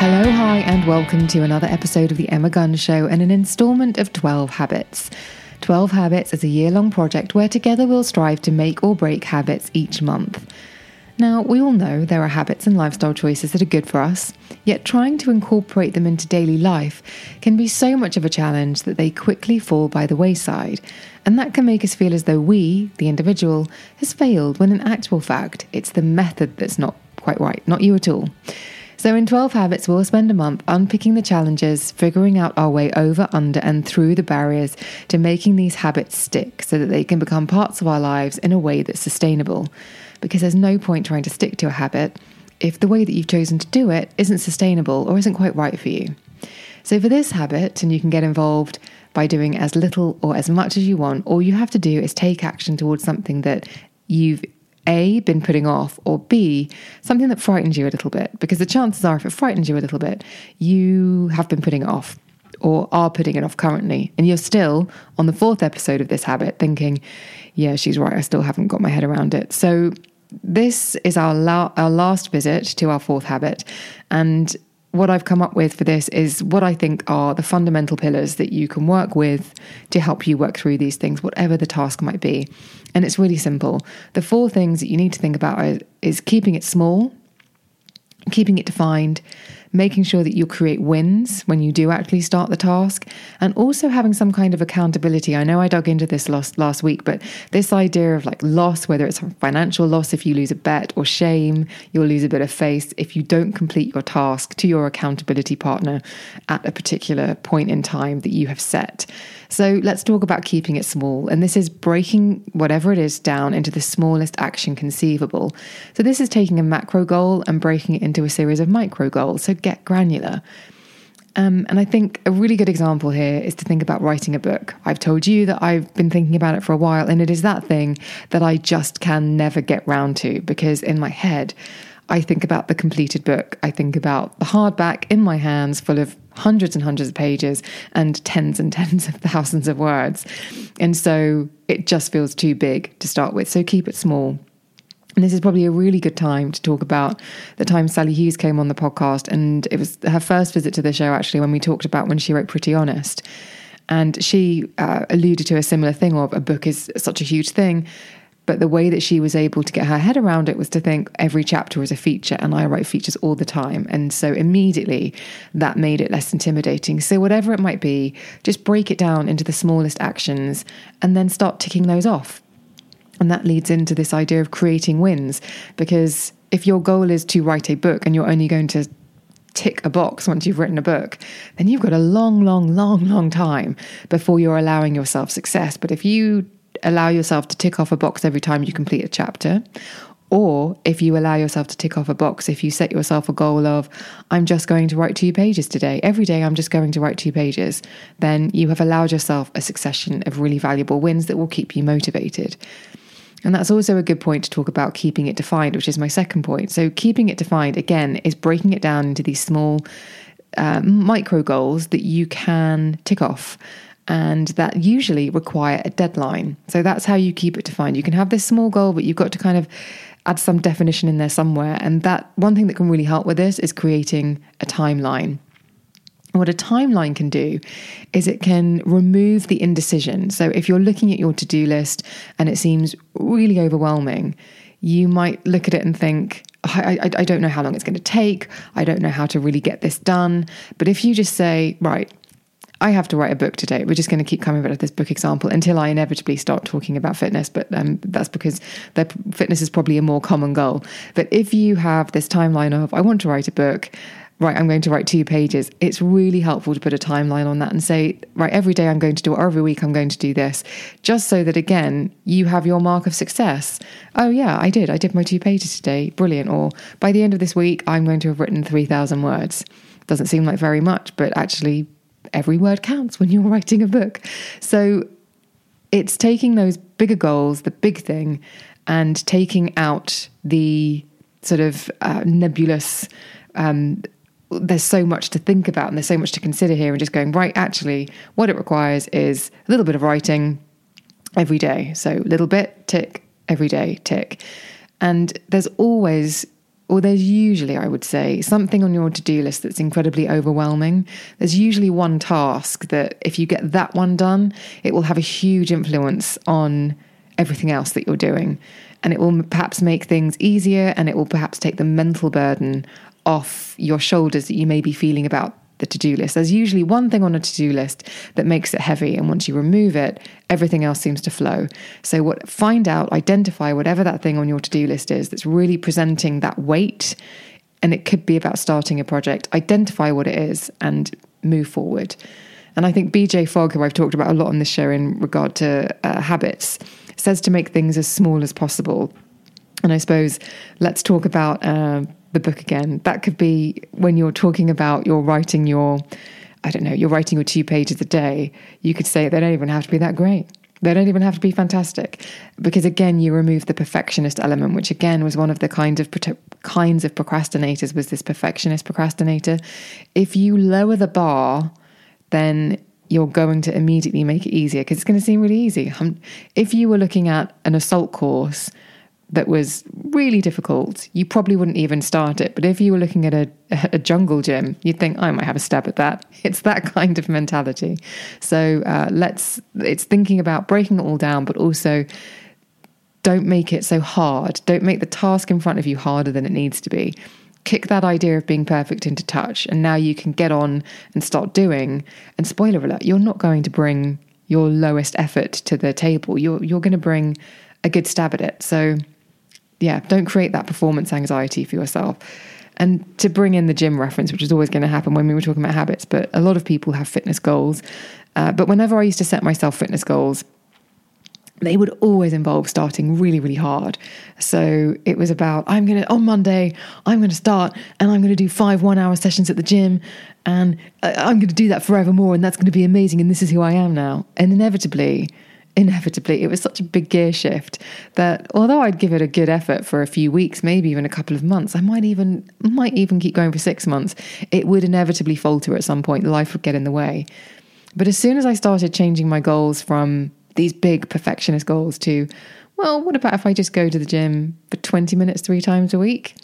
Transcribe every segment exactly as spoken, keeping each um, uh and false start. Hello, hi, and welcome to another episode of the Emma Gunn Show and an installment of twelve habits. twelve habits is a year-long project where together we'll strive to make or break habits each month. Now, we all know there are habits and lifestyle choices that are good for us, yet trying to incorporate them into daily life can be so much of a challenge that they quickly fall by the wayside, and that can make us feel as though we, the individual, has failed when in actual fact it's the method that's not quite right, not you at all. So in twelve habits, we'll spend a month unpicking the challenges, figuring out our way over, under, and through the barriers to making these habits stick so that they can become parts of our lives in a way that's sustainable. Because there's no point trying to stick to a habit if the way that you've chosen to do it isn't sustainable or isn't quite right for you. So for this habit, and you can get involved by doing as little or as much as you want, all you have to do is take action towards something that you've A, been putting off, or B, something that frightens you a little bit, because the chances are if it frightens you a little bit, you have been putting it off or are putting it off currently. And you're still on the fourth episode of this habit thinking, yeah, she's right, I still haven't got my head around it. So this is our, la- our last visit to our fourth habit. And what I've come up with for this is what I think are the fundamental pillars that you can work with to help you work through these things, whatever the task might be. And it's really simple. The four things that you need to think about are, is keeping it small, keeping it defined, making sure that you create wins when you do actually start the task, and also having some kind of accountability. I know I dug into this last, last week, but this idea of like loss, whether it's financial loss if you lose a bet, or shame, you'll lose a bit of face if you don't complete your task, to your accountability partner at a particular point in time that you have set. So let's talk about keeping it small. And this is breaking whatever it is down into the smallest action conceivable. So this is taking a macro goal and breaking it into a series of micro goals. So get granular. Um, and I think a really good example here is to think about writing a book. I've told you that I've been thinking about it for a while, and it is that thing that I just can never get round to, because in my head, I think about the completed book. I think about the hardback in my hands full of hundreds and hundreds of pages and tens and tens of thousands of words. And so it just feels too big to start with. So keep it small. And this is probably a really good time to talk about the time Sally Hughes came on the podcast. And it was her first visit to the show, actually, when we talked about when she wrote Pretty Honest. And she uh, alluded to a similar thing of a book is such a huge thing. But the way that she was able to get her head around it was to think every chapter was a feature, and I write features all the time. And so immediately that made it less intimidating. So whatever it might be, just break it down into the smallest actions and then start ticking those off. And that leads into this idea of creating wins, because if your goal is to write a book and you're only going to tick a box once you've written a book, then you've got a long, long, long, long time before you're allowing yourself success. But if you allow yourself to tick off a box every time you complete a chapter, or if you allow yourself to tick off a box, if you set yourself a goal of, I'm just going to write two pages today, every day I'm just going to write two pages, then you have allowed yourself a succession of really valuable wins that will keep you motivated. And that's also a good point to talk about keeping it defined, which is my second point. So keeping it defined, again, is breaking it down into these small uh, micro goals that you can tick off. And that usually require a deadline. So that's how you keep it defined. You can have this small goal, but you've got to kind of add some definition in there somewhere. And that one thing that can really help with this is creating a timeline. What a timeline can do is it can remove the indecision. So if you're looking at your to-do list and it seems really overwhelming, you might look at it and think, I, I, I don't know how long it's going to take. I don't know how to really get this done. But if you just say, right, I have to write a book today. We're just going to keep coming back to this book example until I inevitably start talking about fitness, but um, that's because the fitness is probably a more common goal. But if you have this timeline of, I want to write a book, right, I'm going to write two pages, it's really helpful to put a timeline on that and say, right, every day I'm going to do it, or every week I'm going to do this, just so that, again, you have your mark of success. Oh yeah, I did. I did my two pages today. Brilliant. Or by the end of this week, I'm going to have written three thousand words. Doesn't seem like very much, but actually every word counts when you're writing a book. So it's taking those bigger goals, the big thing, and taking out the sort of uh, nebulous, um, there's so much to think about and there's so much to consider here, and just going, right, actually, what it requires is a little bit of writing every day. So a little bit, tick, every day, tick. And there's always... or there's usually, I would say, something on your to-do list that's incredibly overwhelming. There's usually one task that if you get that one done, it will have a huge influence on everything else that you're doing. And it will perhaps make things easier, and it will perhaps take the mental burden off your shoulders that you may be feeling about the to-do list. There's usually one thing on a to-do list that makes it heavy, and once you remove it, everything else seems to flow. So what find out, identify whatever that thing on your to-do list is that's really presenting that weight, and it could be about starting a project. Identify what it is and move forward. And I think B J Fogg, who I've talked about a lot on this show in regard to uh, habits, says to make things as small as possible. And I suppose let's talk about uh, the book again. That could be when you're talking about you're writing your, I don't know, you're writing your two pages a day. You could say they don't even have to be that great. They don't even have to be fantastic, because again, you remove the perfectionist element, which again was one of the kind of kinds of procrastinators, was this perfectionist procrastinator. If you lower the bar, then you're going to immediately make it easier, because it's going to seem really easy. If you were looking at an assault course that was really difficult, you probably wouldn't even start it. But if you were looking at a, a jungle gym, you'd think, I might have a stab at that. It's that kind of mentality. So uh, let's, it's thinking about breaking it all down, but also don't make it so hard. Don't make the task in front of you harder than it needs to be. Kick that idea of being perfect into touch. And now you can get on and start doing. And spoiler alert, you're not going to bring your lowest effort to the table. You're, you're going to bring a good stab at it. So yeah, don't create that performance anxiety for yourself. And to bring in the gym reference, which is always going to happen when we were talking about habits, but a lot of people have fitness goals. Uh, but whenever I used to set myself fitness goals, they would always involve starting really, really hard. So it was about, I'm going to, on Monday, I'm going to start and I'm going to do five one-hour sessions at the gym, and I'm going to do that forevermore, and that's going to be amazing, and this is who I am now. And inevitably... Inevitably, it was such a big gear shift that although I'd give it a good effort for a few weeks, maybe even a couple of months, I might even might even keep going for six months, it would inevitably falter at some point. Life would get in the way. But as soon as I started changing my goals from these big perfectionist goals to, well, what about if I just go to the gym for twenty minutes three times a week?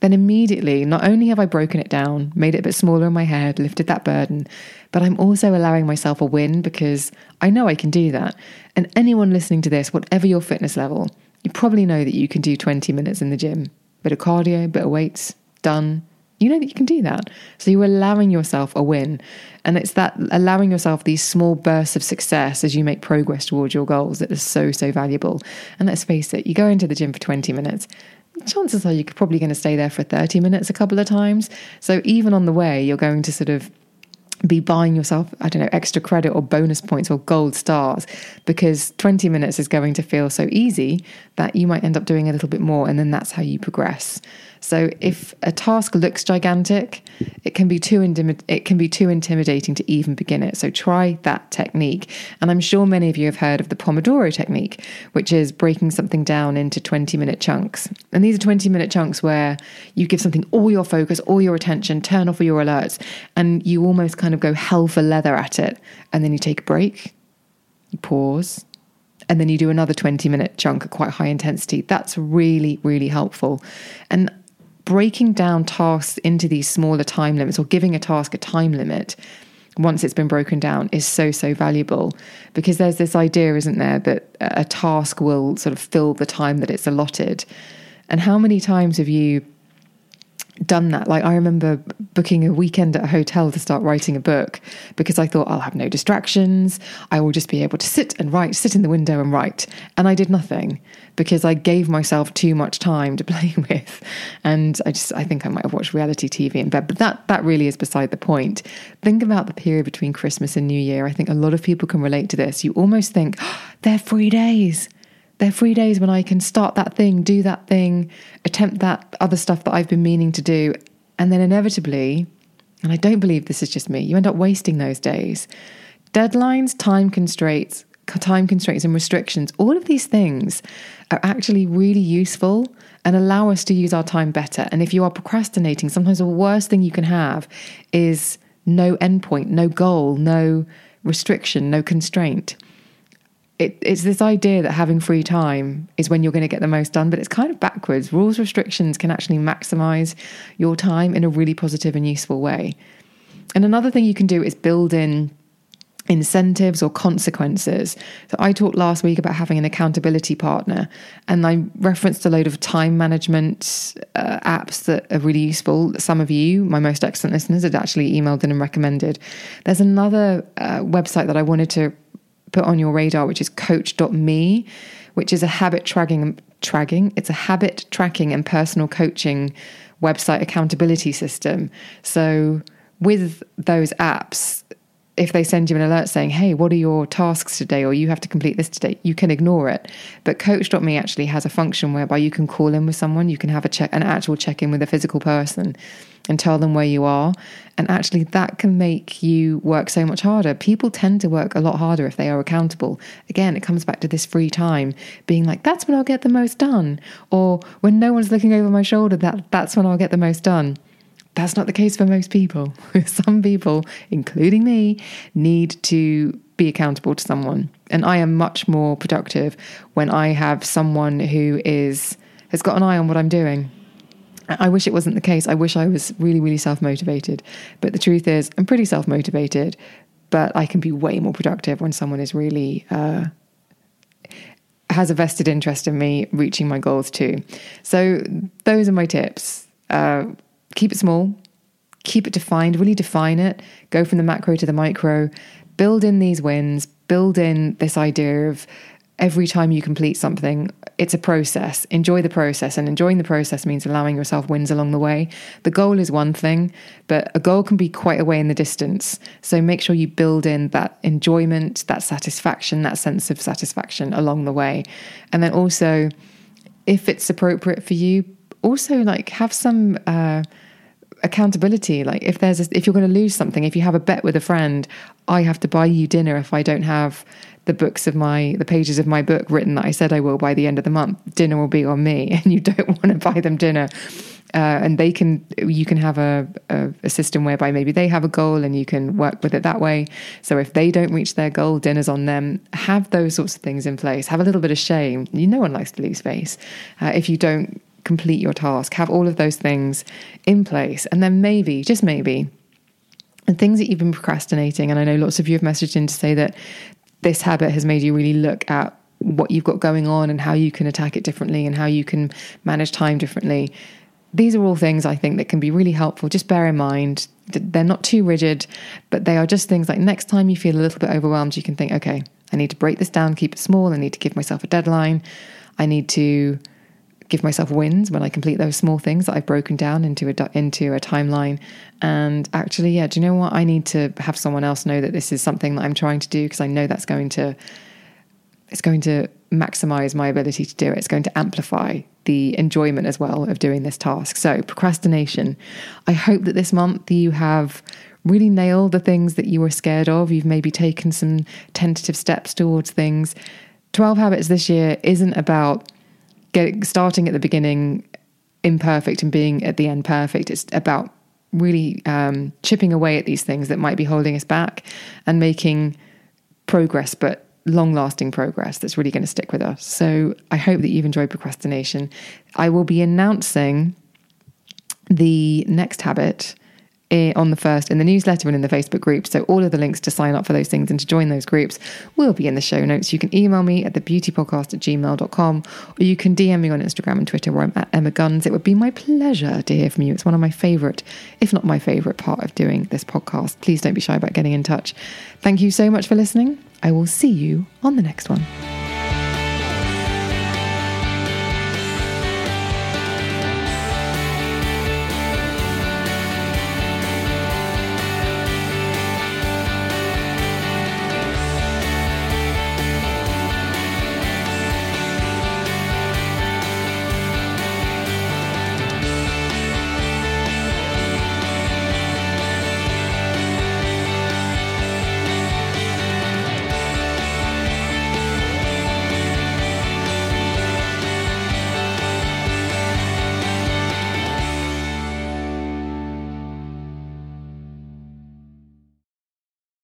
Then immediately, not only have I broken it down, made it a bit smaller in my head, lifted that burden, but I'm also allowing myself a win, because I know I can do that. And anyone listening to this, whatever your fitness level, you probably know that you can do twenty minutes in the gym, bit of cardio, bit of weights, done. You know that you can do that. So you're allowing yourself a win. And it's that allowing yourself these small bursts of success as you make progress towards your goals that is so, so valuable. And let's face it, you go into the gym for twenty minutes, chances are you're probably going to stay there for thirty minutes a couple of times. So even on the way, you're going to sort of be buying yourself, I don't know, extra credit or bonus points or gold stars, because twenty minutes is going to feel so easy that you might end up doing a little bit more, and then that's how you progress. So if a task looks gigantic, it can be too intimid- it can be too intimidating to even begin it. So try that technique. And I'm sure many of you have heard of the Pomodoro technique, which is breaking something down into twenty minute chunks. And these are twenty minute chunks where you give something all your focus, all your attention, turn off all your alerts, and you almost kind of go hell for leather at it. And then you take a break, you pause, and then you do another twenty minute chunk at quite high intensity. That's really, really helpful. And breaking down tasks into these smaller time limits, or giving a task a time limit once it's been broken down, is so, so valuable, because there's this idea, isn't there, that a task will sort of fill the time that it's allotted. And how many times have you done that. Like, I remember booking a weekend at a hotel to start writing a book because I thought, I'll have no distractions. I will just be able to sit and write, sit in the window and write. And I did nothing because I gave myself too much time to play with. And I just, I think I might have watched reality T V in bed, but that, that really is beside the point. Think about the period between Christmas and New Year. I think a lot of people can relate to this. You almost think, oh, they're free days. They're free days when I can start that thing, do that thing, attempt that other stuff that I've been meaning to do. And then inevitably, and I don't believe this is just me, you end up wasting those days. Deadlines, time constraints, time constraints and restrictions, all of these things are actually really useful and allow us to use our time better. And if you are procrastinating, sometimes the worst thing you can have is no endpoint, no goal, no restriction, no constraint. It, it's this idea that having free time is when you're going to get the most done, but it's kind of backwards. Rules, restrictions can actually maximize your time in a really positive and useful way. And another thing you can do is build in incentives or consequences. So I talked last week about having an accountability partner, and I referenced a load of time management uh, apps that are really useful. Some of you, my most excellent listeners, had actually emailed in and recommended. There's another uh, website that I wanted to put on your radar, which is coach dot me, which is a habit tracking tracking it's a habit tracking and personal coaching website accountability system. So with those apps, if they send you an alert saying, hey, what are your tasks today, or you have to complete this today, you can ignore it. But coach dot me actually has a function whereby you can call in with someone, you can have a check an actual check-in with a physical person and tell them where you are. And actually that can make you work so much harder. People tend to work a lot harder if they are accountable. Again, it comes back to this free time being like, that's when I'll get the most done. Or when no one's looking over my shoulder, that that's when I'll get the most done. That's not the case for most people. Some people, including me, need to be accountable to someone. And I am much more productive when I have someone who is has got an eye on what I'm doing. I wish it wasn't the case. I wish I was really, really self-motivated. But the truth is, I'm pretty self-motivated, but I can be way more productive when someone is really, uh, has a vested interest in me reaching my goals too. So those are my tips. Uh, keep it small, keep it defined, really define it. Go from the macro to the micro, build in these wins, build in this idea of every time you complete something, it's a process. Enjoy the process, and enjoying the process means allowing yourself wins along the way. The goal is one thing, but a goal can be quite a way in the distance. So make sure you build in that enjoyment, that satisfaction, that sense of satisfaction along the way. And then also, if it's appropriate for you, also like have some uh, accountability. Like if there's a, if you're going to lose something, if you have a bet with a friend, I have to buy you dinner if I don't have the books of my, the pages of my book written that I said I will by the end of the month, dinner will be on me. And you don't want to buy them dinner. Uh, and they can, you can have a, a, a system whereby maybe they have a goal and you can work with it that way. So if they don't reach their goal, dinner's on them. Have those sorts of things in place. Have a little bit of shame. You, no one likes to lose face. Uh, if you don't complete your task, have all of those things in place. And then maybe, just maybe, and things that you've been procrastinating. And I know lots of you have messaged in to say that this habit has made you really look at what you've got going on and how you can attack it differently and how you can manage time differently. These are all things I think that can be really helpful. Just bear in mind that they're not too rigid, but they are just things like next time you feel a little bit overwhelmed, you can think, okay, I need to break this down, keep it small. I need to give myself a deadline. I need to give myself wins when I complete those small things that I've broken down into a, into a timeline. And actually, yeah, do you know what? I need to have someone else know that this is something that I'm trying to do, because I know that's going to, it's going to maximize my ability to do it. It's going to amplify the enjoyment as well of doing this task. So procrastination. I hope that this month you have really nailed the things that you were scared of. You've maybe taken some tentative steps towards things. twelve Habits this year isn't about Get, starting at the beginning imperfect and being at the end perfect. It's about really um, chipping away at these things that might be holding us back and making progress, but long-lasting progress that's really going to stick with us. So I hope that you've enjoyed procrastination. I will be announcing the next habit on the first in the newsletter and in the Facebook group. So all of the links to sign up for those things and to join those groups will be in the show notes. You can email me at thebeautypodcast at gmail dot com, or you can D M me on Instagram and Twitter, where I'm at Emma Gunns. It would be my pleasure to hear from you. It's one of my favourite, if not my favourite part of doing this podcast. Please don't be shy about getting in touch. Thank you so much for listening. I will see you on the next one.